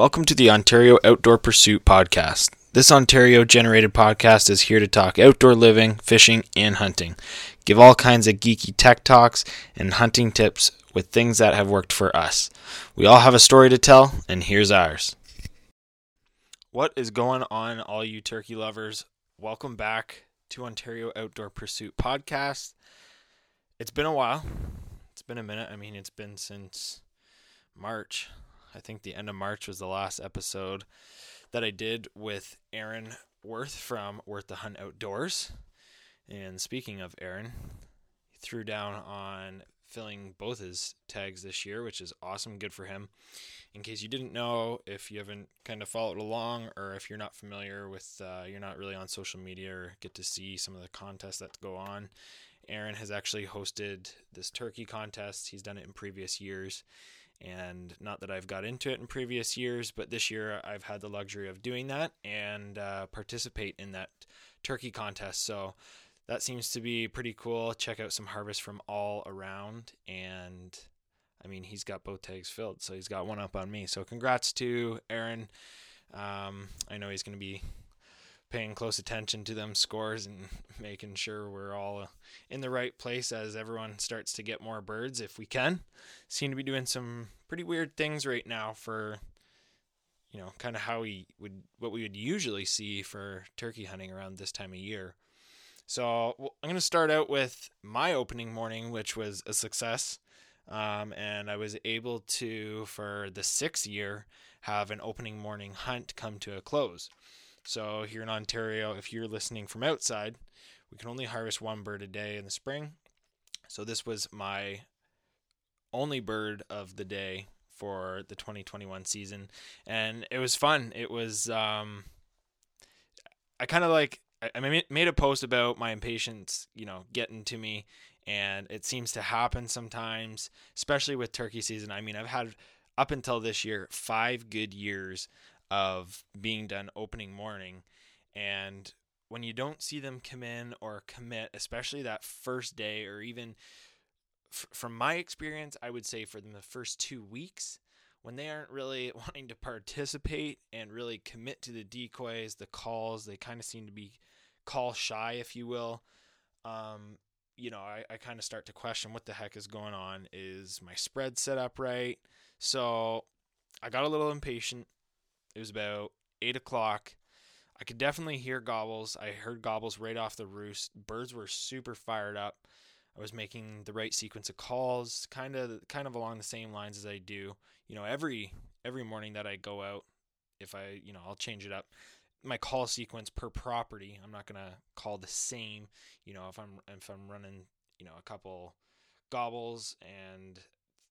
Welcome to the Ontario Outdoor Pursuit Podcast. This Ontario-generated podcast is here to talk outdoor living, fishing, and hunting. Give all kinds of geeky tech talks and hunting tips with things that have worked for us. We all have a story to tell, and here's ours. What is going on, all you turkey lovers? Welcome back to Ontario Outdoor Pursuit Podcast. It's been a while. It's been a minute. It's been since March. I think the end of March was the last episode that I did with Aaron Worth from Worth the Hunt Outdoors. And speaking of Aaron, he threw down on filling both his tags this year, which is awesome. Good for him. In case you didn't know, if you haven't kind of followed along, or if you're not familiar with, you're not really on social media or get to see some of the contests that go on, Aaron has actually hosted this turkey contest. He's done it in previous years. And not that I've got into it in previous years, but this year I've had the luxury of doing that and participate in that turkey contest. So that seems to be pretty cool. Check out some harvests from all around. And he's got both tags filled, so he's got one up on me. So congrats to Aaron. I know he's going to be paying close attention to them scores and making sure we're all in the right place as everyone starts to get more birds if we can. Seem to be doing some pretty weird things right now for, kind of how what we would usually see for turkey hunting around this time of year. So I'm going to start out with my opening morning, which was a success. And I was able to, for the sixth year, have an opening morning hunt come to a close. So here in Ontario, if you're listening from outside, we can only harvest one bird a day in the spring. So this was my only bird of the day for the 2021 season. And it was fun. It was, I made a post about my impatience, getting to me. And it seems to happen sometimes, especially with turkey season. I've had up until this year, 5 good years of being done opening morning, and when you don't see them come in or commit, especially that first day, or even from my experience, I would say for them the first 2 weeks, when they aren't really wanting to participate and really commit to the decoys, the calls, they kind of seem to be call shy, if you will. I kind of start to question what the heck is going on. Is my spread set up right? So I got a little impatient. It was about 8 o'clock. I could definitely hear gobbles. I heard gobbles right off the roost. Birds were super fired up. I was making the right sequence of calls, kind of along the same lines as I do. Every morning that I go out, if I, I'll change it up. My call sequence per property, I'm not going to call the same. If I'm running, a couple gobbles and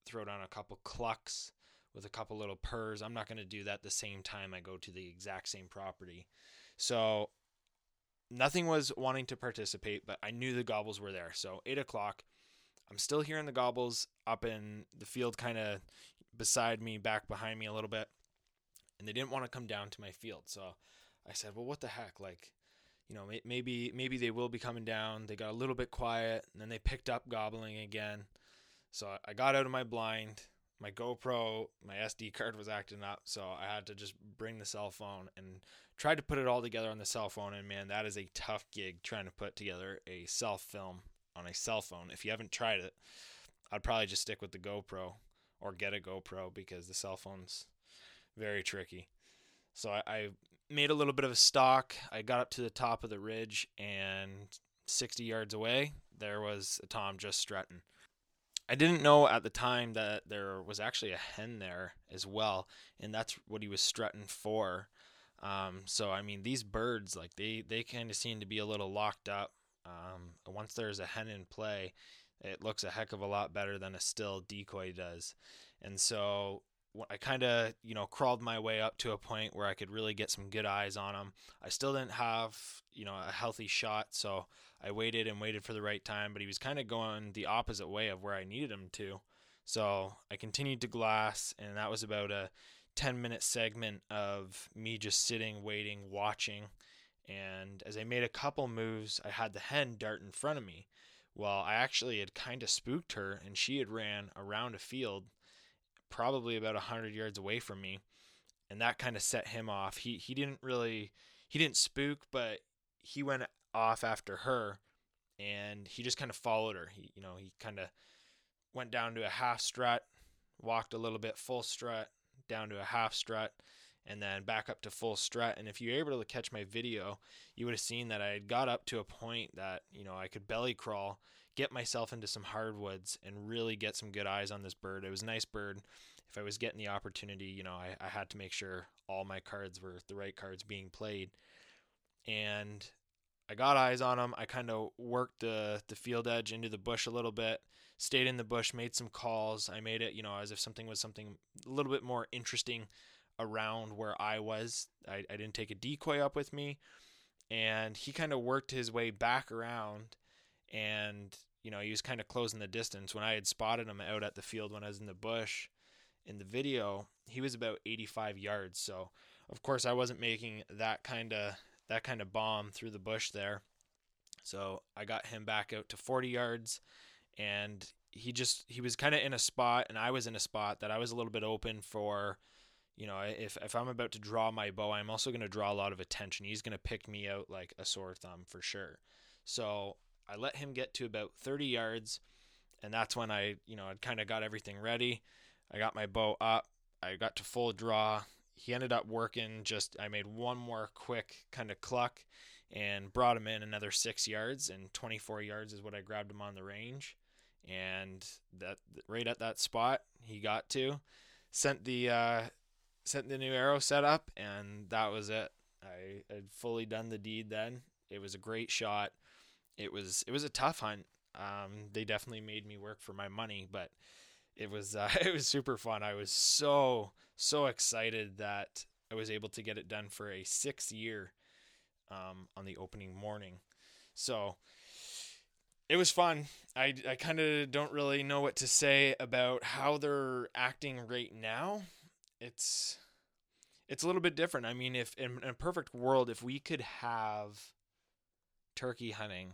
throw down a couple clucks with a couple little purrs, I'm not going to do that the same time I go to the exact same property. So nothing was wanting to participate, but I knew the gobbles were there. So 8 o'clock, I'm still hearing the gobbles up in the field kind of beside me, back behind me a little bit. And they didn't want to come down to my field. So I said, well, what the heck? Maybe they will be coming down. They got a little bit quiet, and then they picked up gobbling again. So I got out of my blind. My GoPro, my SD card was acting up, so I had to just bring the cell phone and tried to put it all together on the cell phone. And man, that is a tough gig trying to put together a self film on a cell phone. If you haven't tried it, I'd probably just stick with the GoPro or get a GoPro because the cell phone's very tricky. So I made a little bit of a stalk. I got up to the top of the ridge, and 60 yards away, there was a tom just strutting. I didn't know at the time that there was actually a hen there as well, and that's what he was strutting for. These birds, they kind of seem to be a little locked up. Once there's a hen in play, it looks a heck of a lot better than a still decoy does. And so I kind of, crawled my way up to a point where I could really get some good eyes on them. I still didn't have, a healthy shot, so I waited for the right time, but he was kind of going the opposite way of where I needed him to. So I continued to glass, and that was about a 10-minute segment of me just sitting, waiting, watching. And as I made a couple moves, I had the hen dart in front of me. Well, I actually had kind of spooked her, and she had ran around a field probably about 100 yards away from me. and that kind of set him off. He didn't spook, but he went off after her, and he just kind of followed her. He kind of went down to a half strut, walked a little bit full strut, down to a half strut, and then back up to full strut. And if you were able to catch my video, you would have seen that I had got up to a point that, I could belly crawl, get myself into some hardwoods, and really get some good eyes on this bird. It was a nice bird. If I was getting the opportunity, I had to make sure all my cards were the right cards being played. And I got eyes on him. I kind of worked the field edge into the bush a little bit, stayed in the bush, made some calls. I made it, as if something was something a little bit more interesting around where I was. I didn't take a decoy up with me, and he kind of worked his way back around, and, he was kind of closing the distance. When I had spotted him out at the field when I was in the bush in the video, he was about 85 yards. So of course I wasn't making that kind of bomb through the bush there. So I got him back out to 40 yards, and he was kind of in a spot, and I was in a spot that I was a little bit open for, if I'm about to draw my bow, I'm also going to draw a lot of attention. He's going to pick me out like a sore thumb for sure. So I let him get to about 30 yards, and that's when I kind of got everything ready. I got my bow up. I got to full draw. He ended up working I made one more quick kind of cluck and brought him in another 6 yards, and 24 yards is what I grabbed him on the range. And that right at that spot he got to, sent the new arrow set up, and that was it. I had fully done the deed then. It was a great shot. It was a tough hunt. They definitely made me work for my money, but it was super fun. I was so excited that I was able to get it done for a sixth year on the opening morning. So it was fun. I kind of don't really know what to say about how they're acting right now. It's a little bit different. I mean, if in a perfect world, if we could have turkey hunting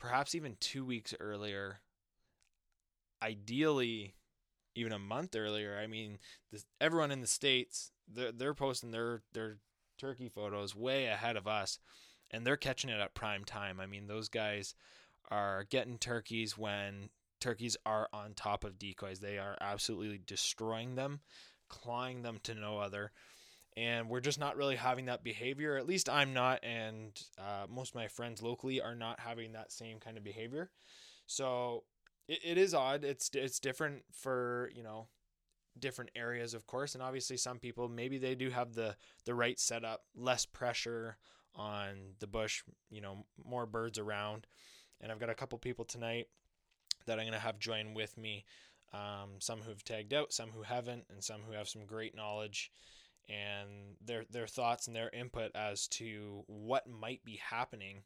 perhaps even 2 weeks earlier, ideally even a month earlier. I mean, everyone in the States, they're posting their turkey photos way ahead of us, and they're catching it at prime time. I mean, those guys are getting turkeys when turkeys are on top of decoys. They are absolutely destroying them, clawing them to no other. And we're just not really having that behavior. At least I'm not, and most of my friends locally are not having that same kind of behavior. So it is odd. It's different for, different areas, of course. And obviously some people, maybe they do have the right setup, less pressure on the bush, more birds around. And I've got a couple people tonight that I'm going to have join with me. Some who've tagged out, some who haven't, and some who have some great knowledge and their thoughts and their input as to what might be happening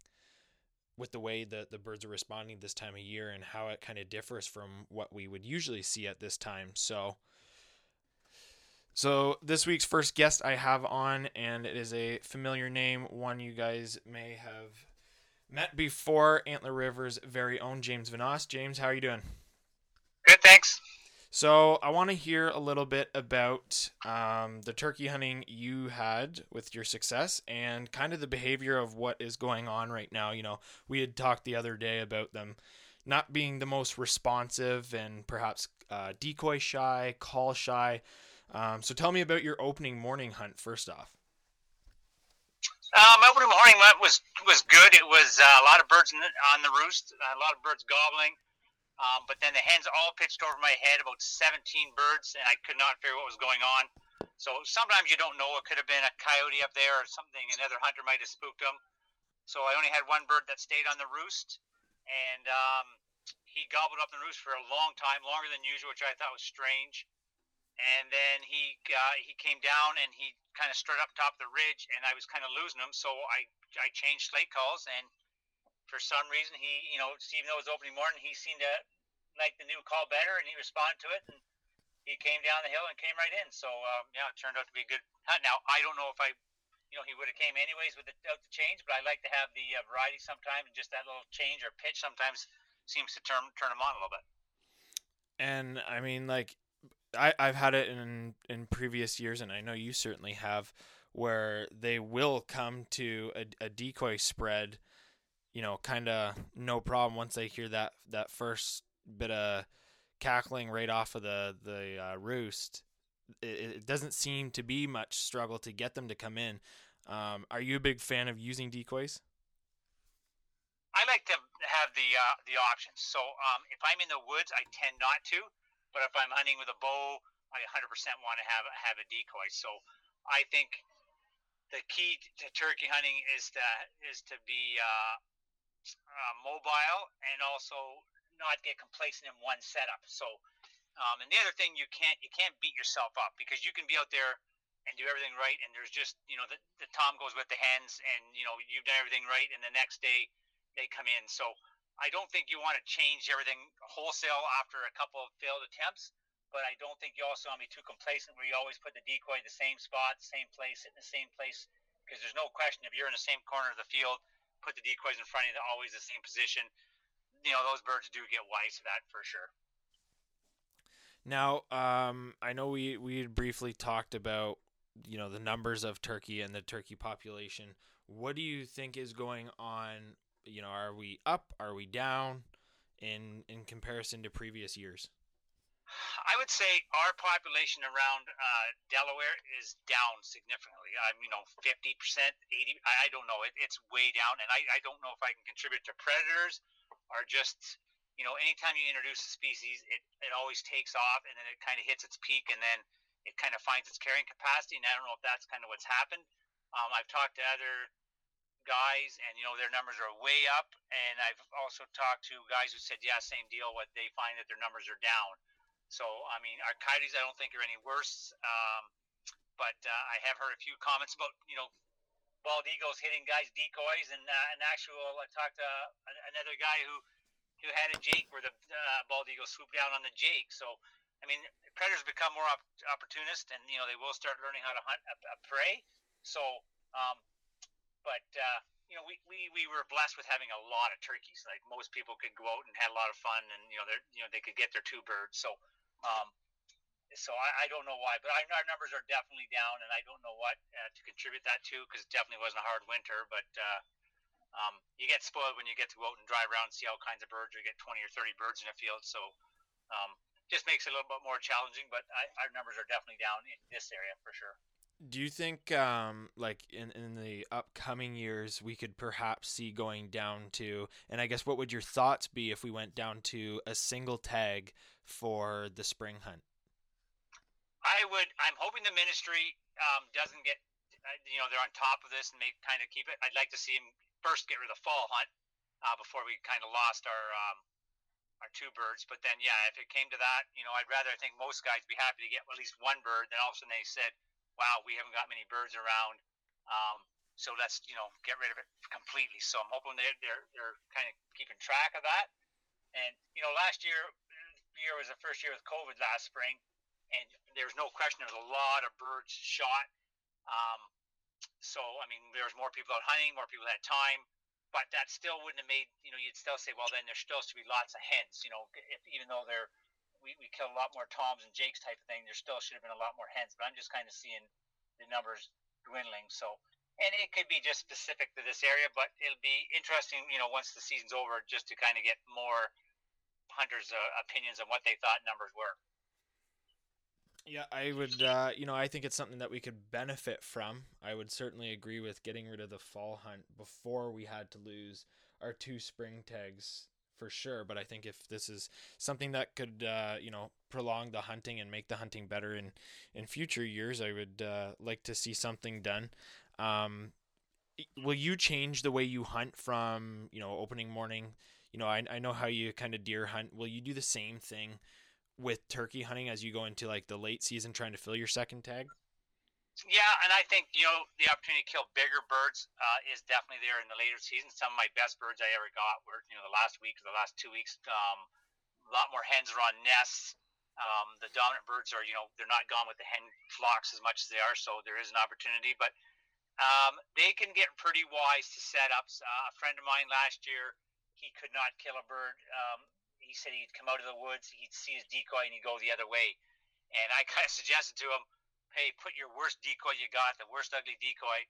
with the way that the birds are responding this time of year and how it kind of differs from what we would usually see at this time. So this week's first guest I have on, and it is a familiar name, one you guys may have met before, Antler River's very own James Venoss. James, how are you doing? Good, thanks. So I want to hear a little bit about the turkey hunting you had with your success and kind of the behavior of what is going on right now. We had talked the other day about them not being the most responsive and perhaps decoy shy, call shy. So tell me about your opening morning hunt first off. My opening morning hunt was good. It was a lot of birds on the roost, a lot of birds gobbling. But then the hens all pitched over my head, about 17 birds, and I could not figure what was going on. So sometimes you don't know. It could have been a coyote up there or something. Another hunter might have spooked them. So I only had one bird that stayed on the roost, and he gobbled up the roost for a long time, longer than usual, which I thought was strange. And then he came down, and he kind of strut up top of the ridge, and I was kind of losing him. So I changed slate calls, and for some reason, he, even though it was opening morning, he seemed to like the new call better, and he responded to it, and he came down the hill and came right in. So, it turned out to be a good hunt. Now, I don't know if he would have came anyways without the change, but I like to have the variety sometimes, and just that little change or pitch sometimes seems to turn him on a little bit. And, I mean, like, I've had it in previous years, and I know you certainly have, where they will come to a decoy spread, you know, kind of no problem once they hear that first bit of cackling right off of the roost. It doesn't seem to be much struggle to get them to come in. Are you a big fan of using decoys? I like to have the options. So if I'm in the woods, I tend not to. But if I'm hunting with a bow, I 100% want to have a decoy. So I think the key to turkey hunting is to be mobile and also not get complacent in one setup. So and the other thing, you can't beat yourself up, because you can be out there and do everything right, and there's just, you know, the tom goes with the hens, and you know you've done everything right, and the next day they come in. So I don't think you want to change everything wholesale after a couple of failed attempts, but I don't think you also want to be too complacent where you always put the decoy in the same spot, same place, in the same place, because there's no question, if you're in the same corner of the field, put the decoys in front of you, they're always the same position. You know, those birds do get wise to that for sure. Now, I know we had briefly talked about, you know, the numbers of turkey and the turkey population. What do you think is going on? You know, are we up? Are we down in comparison to previous years? I would say our population around Delaware is down significantly. I'm, you know, 50%, 80%. I don't know. It's way down. And I don't know if I can contribute to predators or just, you know, anytime you introduce a species, it always takes off, and then it kind of hits its peak, and then it kind of finds its carrying capacity. And I don't know if that's kind of what's happened. I've talked to other guys, and you know, their numbers are way up, and I've also talked to guys who said, yeah, same deal, what they find that their numbers are down. So I mean, our coyotes I don't think are any worse, but I have heard a few comments about, you know, bald eagles hitting guys' decoys, and actual, I talked to another guy who had a jake where the bald eagle swooped down on the jake. So I mean, predators become more opportunist, and you know, they will start learning how to hunt a prey. So But you know, we were blessed with having a lot of turkeys. Like, most people could go out and had a lot of fun, and you know they could get their two birds. So, so I don't know why, but our numbers are definitely down, and I don't know what to contribute that to, because it definitely wasn't a hard winter. But you get spoiled when you get to go out and drive around and see all kinds of birds. You get 20 or 30 birds in a field, so just makes it a little bit more challenging. But our numbers are definitely down in this area for sure. Do you think, like in the upcoming years, we could perhaps see going down to, and I guess what would your thoughts be if we went down to a single tag for the spring hunt? I'm hoping the ministry doesn't get, you know, they're on top of this and they kind of keep it. I'd like to see them first get rid of the fall hunt before we kind of lost our two birds. But then, yeah, if it came to that, you know, I'd rather, I think most guys be happy to get at least one bird than all of a sudden they said, wow, we haven't got many birds around, so let's, you know, get rid of it completely. So I'm hoping they're kind of keeping track of that. And you know, last year was the first year with COVID last spring, and there's no question there was a lot of birds shot. So I mean, there was more people out hunting, more people had time, but that still wouldn't have made, you know, you'd still say, well, then there still should be lots of hens. You know, if, even though they're we killed a lot more toms and jakes type of thing, there still should have been a lot more hens. But I'm just kind of seeing the numbers dwindling. So, and it could be just specific to this area, but it'll be interesting, you know, once the season's over, just to kind of get more hunters' opinions on what they thought numbers were. Yeah, I would, you know, I think it's something that we could benefit from. I would certainly agree with getting rid of the fall hunt before we had to lose our two spring tags, for sure. But I think if this is something that could, you know, prolong the hunting and make the hunting better in future years, I would like to see something done. Will you change the way you hunt from, you know, opening morning? You know, I know how you kind of deer hunt. Will you do the same thing with turkey hunting as you go into like the late season, trying to fill your second tag? Yeah, and I think, you know, the opportunity to kill bigger birds is definitely there in the later season. Some of my best birds I ever got were, you know, the last week or the last 2 weeks. A lot more hens are on nests. The dominant birds are, you know, they're not gone with the hen flocks as much as they are, so there is an opportunity. But they can get pretty wise to setups. A friend of mine last year, he could not kill a bird. He said he'd come out of the woods, he'd see his decoy, and he'd go the other way. And I kind of suggested to him, hey, put your worst decoy you got, the worst ugly decoy,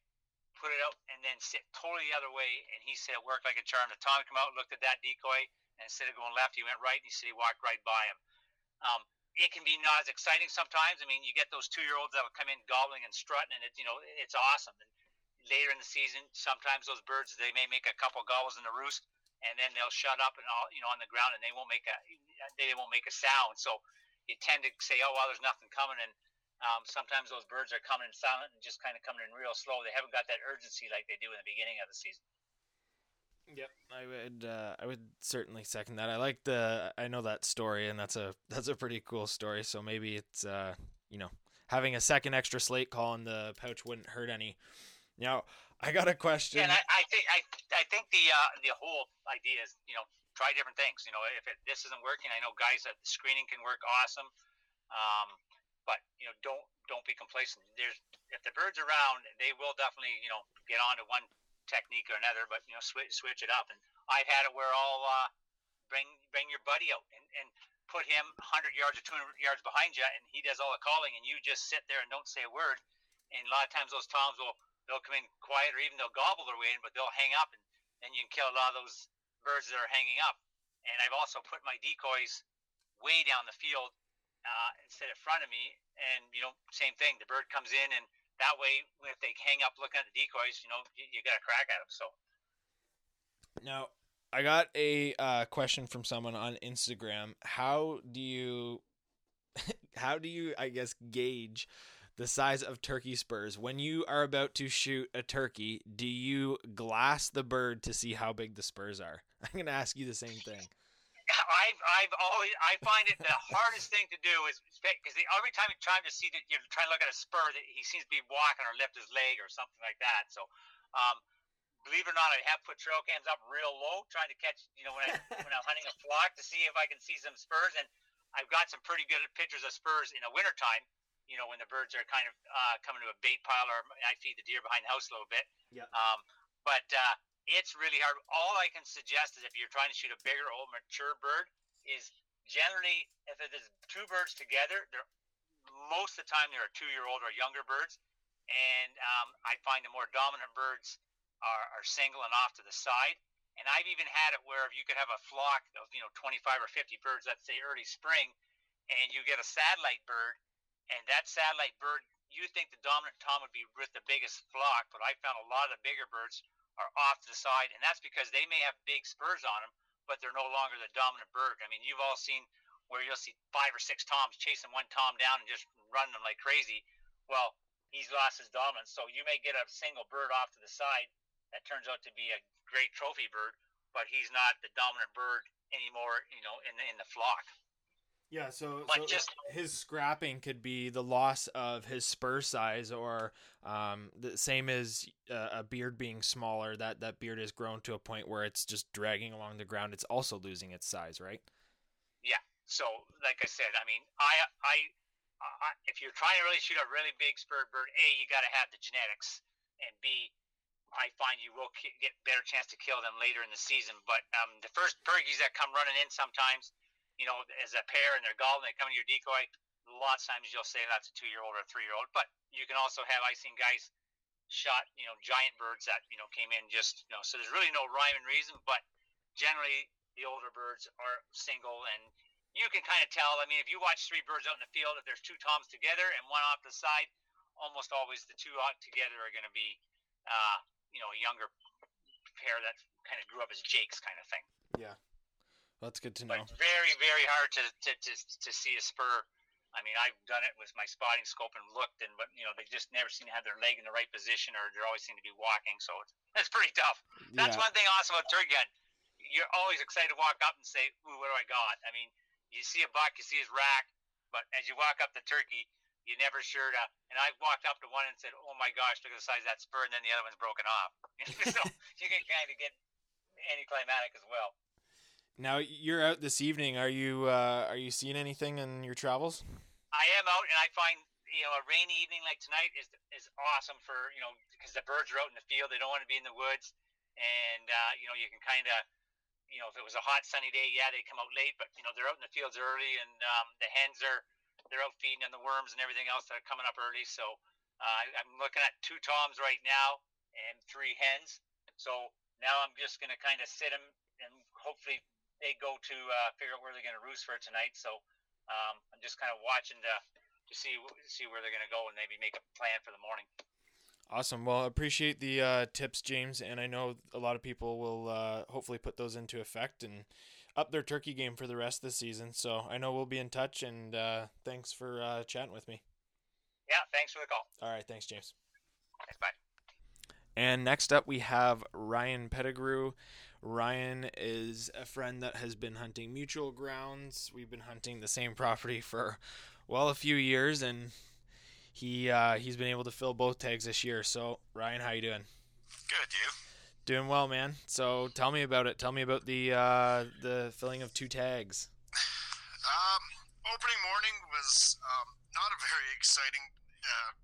put it out, and then sit totally the other way. And he said it worked like a charm. The Tommy came out, looked at that decoy, and instead of going left, he went right, and he said he walked right by him. It can be not as exciting sometimes. I mean, you get those two-year-olds that'll come in gobbling and strutting, and it's awesome. And later in the season, sometimes those birds, they may make a couple gobbles in the roost, and then they'll shut up and all, on the ground, and they won't make a sound. So you tend to say, oh well, there's nothing coming, and sometimes those birds are coming in silent and just kind of coming in real slow. They haven't got that urgency like they do in the beginning of the season. Yep, I would certainly second that. I know that story, and that's a pretty cool story. So maybe it's having a second extra slate call in the pouch wouldn't hurt any. Now I got a question. Yeah, and I think the whole idea is try different things. If this isn't working, I know guys that screening can work awesome, but don't be complacent. If the bird's around, they will definitely get on to one technique or another, but switch it up. And I've had it where I'll bring your buddy out and put him 100 yards or 200 yards behind you, and he does all the calling, and you just sit there and don't say a word. And a lot of times those toms they'll come in quiet, or even they'll gobble their way in, but they'll hang up, and you can kill a lot of those birds that are hanging up. And I've also put my decoys way down the field instead of front of me, and same thing, the bird comes in, and that way, if they hang up looking at the decoys, you got a crack at them. So now, I got a question from someone on Instagram. How do you, I guess, gauge the size of turkey spurs when you are about to shoot a turkey? Do you glass the bird to see how big the spurs are? I'm going to ask you the same thing. I find it the hardest thing to do is because every time you're trying to see that, you're trying to look at a spur that he seems to be walking or lift his leg or something like that. So, believe it or not, I have put trail cams up real low trying to catch, when I'm hunting a flock to see if I can see some spurs. And I've got some pretty good pictures of spurs in the wintertime, when the birds are kind of coming to a bait pile, or I feed the deer behind the house a little bit. Yeah. It's really hard. All I can suggest is if you're trying to shoot a bigger, old, mature bird, is generally if it is two birds together, they're most of the time they're a two-year-old or younger birds, and I find the more dominant birds are single and off to the side. And I've even had it where if you could have a flock of 25 or 50 birds, let's say early spring, and you get a satellite bird, and that satellite bird, you think the dominant tom would be with the biggest flock, but I found a lot of the bigger birds are off to the side, and that's because they may have big spurs on them, but they're no longer the dominant bird. I mean, you've all seen where you'll see 5 or 6 toms chasing one tom down and just running them like crazy. Well, he's lost his dominance, so you may get a single bird off to the side that turns out to be a great trophy bird, but he's not the dominant bird anymore, in the flock. Yeah, so his scrapping could be the loss of his spur size, or the same as a beard being smaller. That beard has grown to a point where it's just dragging along the ground. It's also losing its size, right? Yeah. So, like I said, I mean, I if you're trying to really shoot a really big spurred bird, A, you got to have the genetics, and B, I find you will get better chance to kill them later in the season. But the first birdies that come running in sometimes, as a pair and they're gobbling, they come to your decoy, a lot of times you'll say that's a 2-year-old or a 3-year-old. But you can also have, I've seen guys shot, giant birds that, came in just, so there's really no rhyme and reason, but generally the older birds are single, and you can kind of tell. I mean, if you watch 3 birds out in the field, if there's 2 toms together and one off the side, almost always the 2 out together are going to be, a younger pair that kind of grew up as jakes kind of thing. Yeah. Well, that's good to know. But very, very hard to see a spur. I mean, I've done it with my spotting scope and looked, but they just never seem to have their leg in the right position, or they always seem to be walking. So it's pretty tough. That's one thing awesome about turkey hunting. You're always excited to walk up and say, "Ooh, what do I got?" I mean, you see a buck, you see his rack, but as you walk up the turkey, you're never sure to. And I've walked up to one and said, "Oh my gosh, look at the size of that spur," and then the other one's broken off. So you can kind of get anticlimactic as well. Now you're out this evening. Are you seeing anything in your travels? I am out, and I find a rainy evening like tonight is awesome for because the birds are out in the field. They don't want to be in the woods, and you can kind of if it was a hot sunny day, yeah, they come out late, but they're out in the fields early, and the hens are they're out feeding on the worms and everything else that are coming up early. So I'm looking at 2 toms right now and 3 hens. So now I'm just going to kind of sit them and hopefully they go to figure out where they're going to roost for tonight. So I'm just kind of watching to see where they're going to go and maybe make a plan for the morning. Awesome. Well, appreciate the tips, James. And I know a lot of people will hopefully put those into effect and up their turkey game for the rest of the season. So I know we'll be in touch, and thanks for chatting with me. Yeah, thanks for the call. All right. Thanks, James. Thanks, bye. And next up, we have Ryan Pettigrew. Ryan is a friend that has been hunting mutual grounds. We've been hunting the same property for, well, a few years, and he's been able to fill both tags this year. So, Ryan, how you doing? Good, you? Doing well, man. So, tell me about it. Tell me about the filling of 2 tags. Opening morning was not a very exciting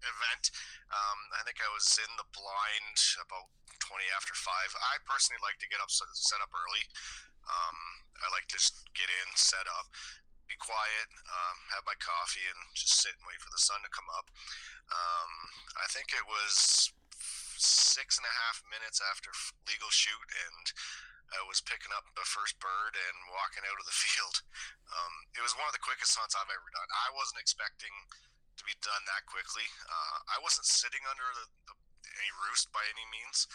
event. I think I was in the blind about 20 after 5. I personally like to get up, set up early. I like to just get in, set up, be quiet, have my coffee, and just sit and wait for the sun to come up. I think it was 6.5 minutes after legal shoot, and I was picking up the first bird and walking out of the field. It was one of the quickest hunts I've ever done. I wasn't expecting to be done that quickly. I wasn't sitting under any roost by any means.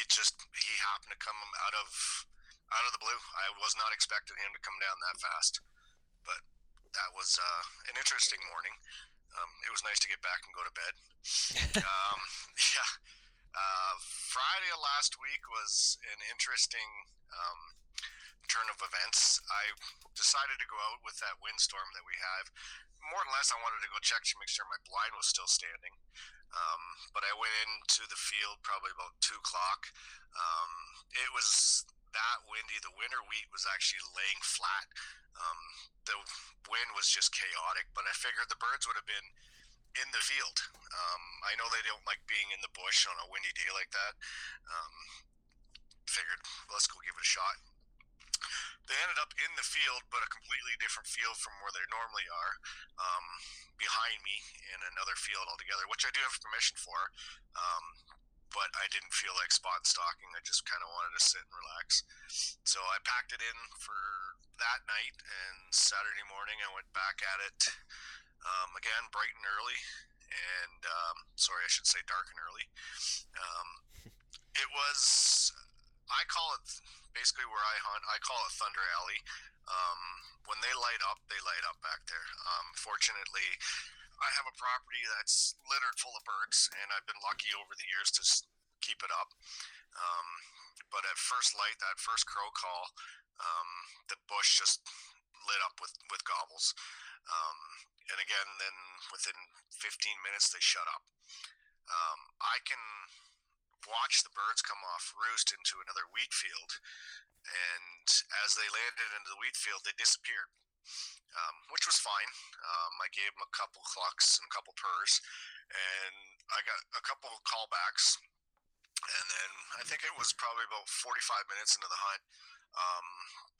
He happened to come out of the blue. I was not expecting him to come down that fast, but that was an interesting morning. It was nice to get back and go to bed. Friday of last week was an interesting turn of events. I decided to go out with that windstorm that we have. More or less, I wanted to go check to make sure my blind was still standing. But I went into the field probably about 2:00. It was that windy. The winter wheat was actually laying flat. The wind was just chaotic, but I figured the birds would have been in the field. I know they don't like being in the bush on a windy day like that. Figured, let's go give it a shot. They ended up in the field, but a completely different field from where they normally are, behind me in another field altogether, which I do have permission for, but I didn't feel like spot stalking. I just kind of wanted to sit and relax. So I packed it in for that night, and Saturday morning I went back at it again, bright and early, and sorry, I should say dark and early. It was, I call it, basically where I hunt, I call it Thunder Alley. When they light up back there. Fortunately, I have a property that's littered full of birds, and I've been lucky over the years to keep it up. But at first light, that first crow call, the bush just lit up with gobbles. And again, then within 15 minutes, they shut up. I can watch the birds come off roost into another wheat field, and as they landed into the wheat field, they disappeared, which was fine. I gave them a couple clucks and a couple purrs, and I got a couple of callbacks, and then I think it was probably about 45 minutes into the hunt,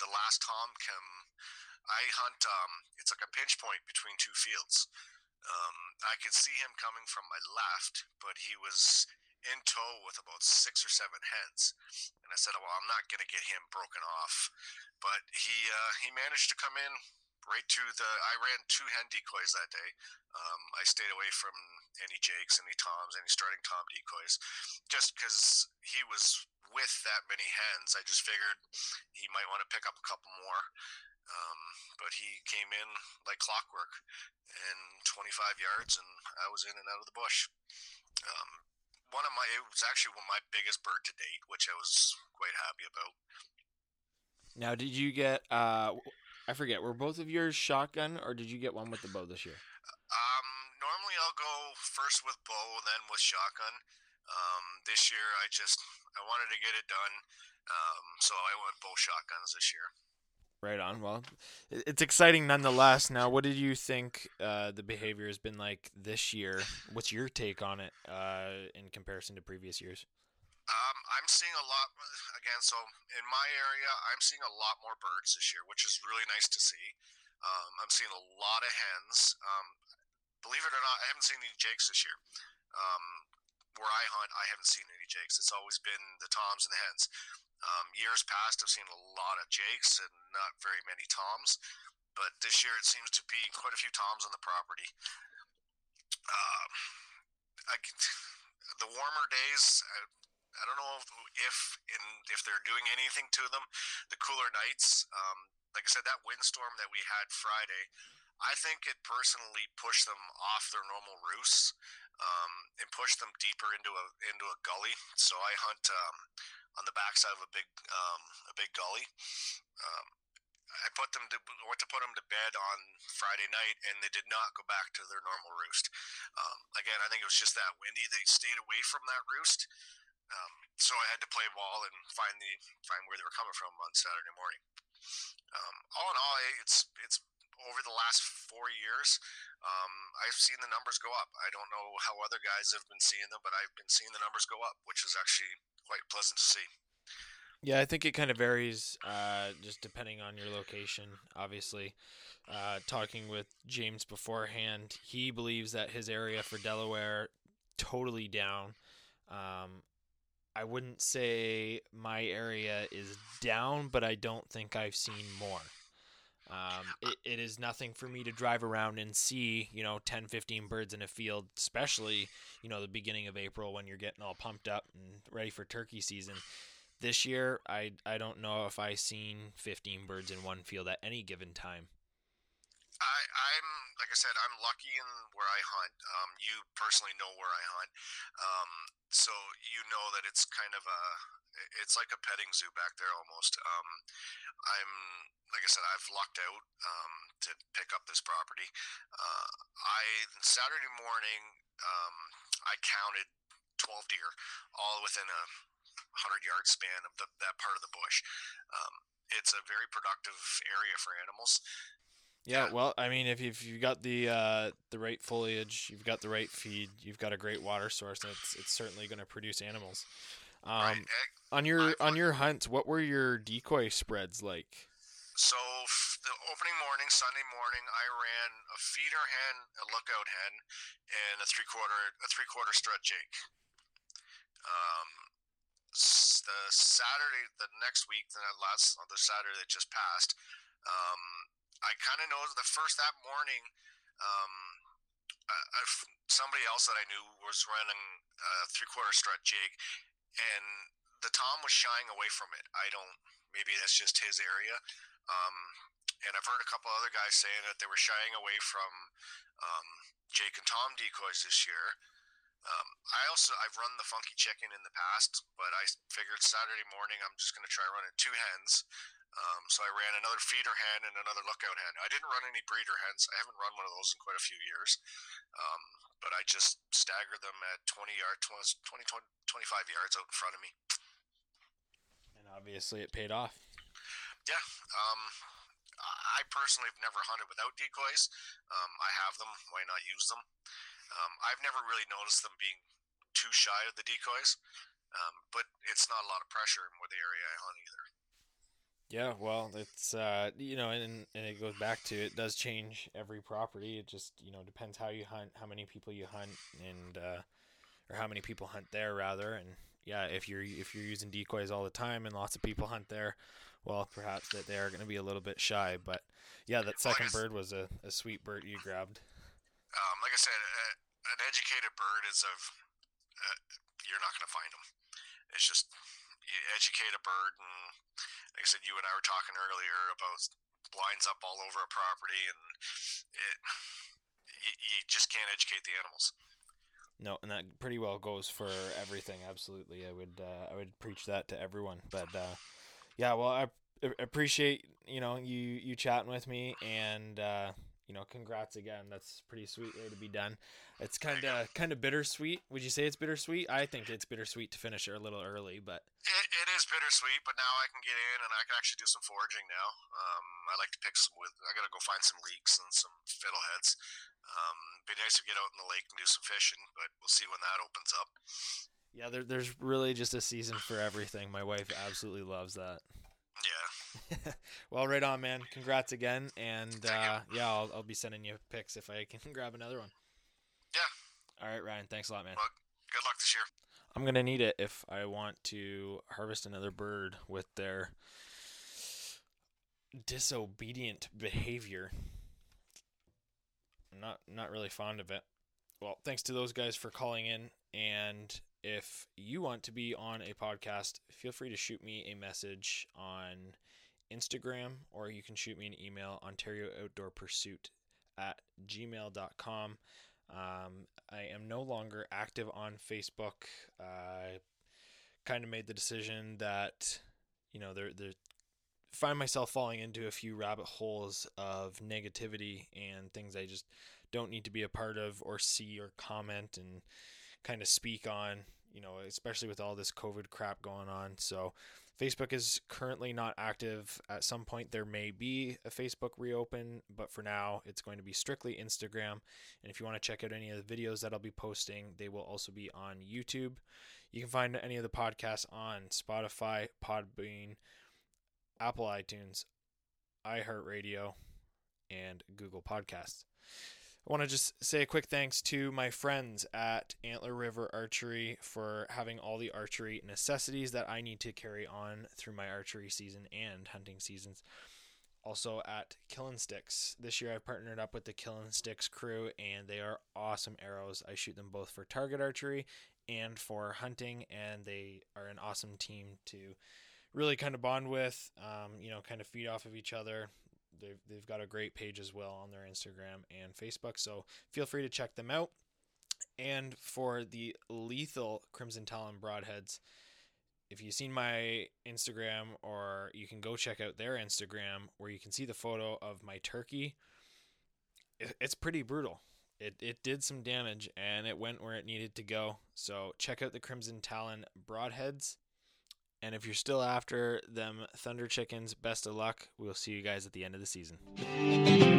the last tom came. I hunt, it's like a pinch point between 2 fields. I could see him coming from my left, but he was in tow with about 6 or 7 hens, and I said, well, I'm not going to get him broken off, but he managed to come in right to I ran 2 hen decoys that day. I stayed away from any jakes, any toms, any starting tom decoys, just because he was with that many hens. I just figured he might want to pick up a couple more, but he came in like clockwork, and 25 yards, and I was in and out of the bush. It was actually one of my biggest bird to date, which I was quite happy about. Now, did you get, I forget, were both of yours shotgun, or did you get one with the bow this year? Normally I'll go first with bow, then with shotgun. This year I wanted to get it done, so I went both shotguns this year. Right on. Well, it's exciting nonetheless. Now, what did you think the behavior has been like this year? What's your take on it in comparison to previous years? I'm seeing a lot, again, so in my area, I'm seeing a lot more birds this year, which is really nice to see. I'm seeing a lot of hens. Believe it or not, I haven't seen any jakes this year. Where I hunt, I haven't seen any jakes. It's always been the toms and the hens. Years past, I've seen a lot of jakes and not very many toms. But this year, it seems to be quite a few toms on the property. The warmer days, I don't know if they're doing anything to them. The cooler nights, like I said, that windstorm that we had Friday, I think it personally pushed them off their normal roosts and pushed them deeper into a gully. So I hunt on the backside of a big gully. I went to put them to bed on Friday night, and they did not go back to their normal roost. Again, I think it was just that windy. They stayed away from that roost, so I had to play ball and find where they were coming from on Saturday morning. All in all, it's over the last 4 years, I've seen the numbers go up. I don't know how other guys have been seeing them, but I've been seeing the numbers go up, which is actually quite pleasant to see. Yeah, I think it kind of varies just depending on your location, obviously. Talking with James beforehand, he believes that his area for Delaware totally down. I wouldn't say my area is down, but I don't think I've seen more. It is nothing for me to drive around and see, 10, 15 birds in a field, especially, the beginning of April when you're getting all pumped up and ready for turkey season. This year, I don't know if I seen 15 birds in one field at any given time. I'm like I said, I'm lucky in where I hunt. You personally know where I hunt, so you know that it's kind of it's like a petting zoo back there almost. I'm like I said, I've lucked out to pick up this property. Saturday morning, I counted 12 deer, all within a 100-yard span of that part of the bush. It's a very productive area for animals. Yeah. Well, I mean, if you've got the right foliage, you've got the right feed, you've got a great water source, and it's certainly going to produce animals. Right. On your hunts, what were your decoy spreads like? So the opening morning, Sunday morning, I ran a feeder hen, a lookout hen, and a three quarter strut jake. The Saturday that just passed, I kind of noticed that morning, somebody else that I knew was running a three-quarter strut jig, and the tom was shying away from it. Maybe that's just his area. And I've heard a couple other guys saying that they were shying away from jake and tom decoys this year. I've run the funky chicken in the past, but I figured Saturday morning I'm just going to try running two hens. So I ran another feeder hen and another lookout hen. I didn't run any breeder hens. I haven't run one of those in quite a few years. But I just staggered them at 20, 25 yards out in front of me. And obviously it paid off. Yeah. I personally have never hunted without decoys. I have them. Why not use them? I've never really noticed them being too shy of the decoys, but it's not a lot of pressure in the area I hunt either. Yeah, well, it's, and it goes back to, it does change every property. It just, depends how you hunt, how many people you hunt, and, or how many people hunt there rather. And yeah, if you're using decoys all the time and lots of people hunt there, well, perhaps that they are going to be a little bit shy, but yeah, that second bird was a sweet bird you grabbed. Like I said, an educated bird you're not going to find them. It's just, you educate a bird, and like I said, you and I were talking earlier about blinds up all over a property, and you just can't educate the animals. No, and that pretty well goes for everything, absolutely. I would preach that to everyone, but yeah, well, I appreciate, you chatting with me, and congrats again. That's a pretty sweet way to be done. It's kind of bittersweet. Would you say it's bittersweet? I think it's bittersweet to finish it a little early, but it is bittersweet. But now I can get in and I can actually do some foraging now. I like to pick some wood. I gotta go find some leeks and some fiddleheads. Be nice to get out in the lake and do some fishing, but we'll see when that opens up. Yeah, there's really just a season for everything. My wife absolutely loves that. Yeah. Well, right on, man. Congrats again. And yeah, I'll be sending you pics if I can grab another one. Yeah. All right, Ryan. Thanks a lot, man. Well, good luck this year. I'm going to need it if I want to harvest another bird with their disobedient behavior. I'm not really fond of it. Well, thanks to those guys for calling in. And if you want to be on a podcast, feel free to shoot me a message on Instagram, or you can shoot me an email, OntarioOutdoorPursuit@gmail.com. I am no longer active on Facebook. I kind of made the decision that, you know, there find myself falling into a few rabbit holes of negativity and things I just don't need to be a part of or see or comment and kind of speak on, you know, especially with all this COVID crap going on. So Facebook is currently not active. At some point there may be a Facebook reopen, but for now it's going to be strictly Instagram. And if you want to check out any of the videos that I'll be posting, they will also be on YouTube. You can find any of the podcasts on Spotify, Podbean, Apple iTunes, iHeartRadio, and Google Podcasts. I want to just say a quick thanks to my friends at Antler River Archery for having all the archery necessities that I need to carry on through my archery season and hunting seasons. Also at Killin' Sticks. This year I partnered up with the Killin' Sticks crew, and they are awesome arrows. I shoot them both for target archery and for hunting, and they are an awesome team to really kind of bond with, you know, kind of feed off of each other. They've got a great page as well on their Instagram and Facebook, so feel free to check them out. And for the lethal Crimson Talon Broadheads, if you've seen my Instagram, or you can go check out their Instagram where you can see the photo of my turkey. It's pretty brutal. It did some damage, and it went where it needed to go. So check out the Crimson Talon Broadheads. And if you're still after them Thunder Chickens, best of luck. We'll see you guys at the end of the season.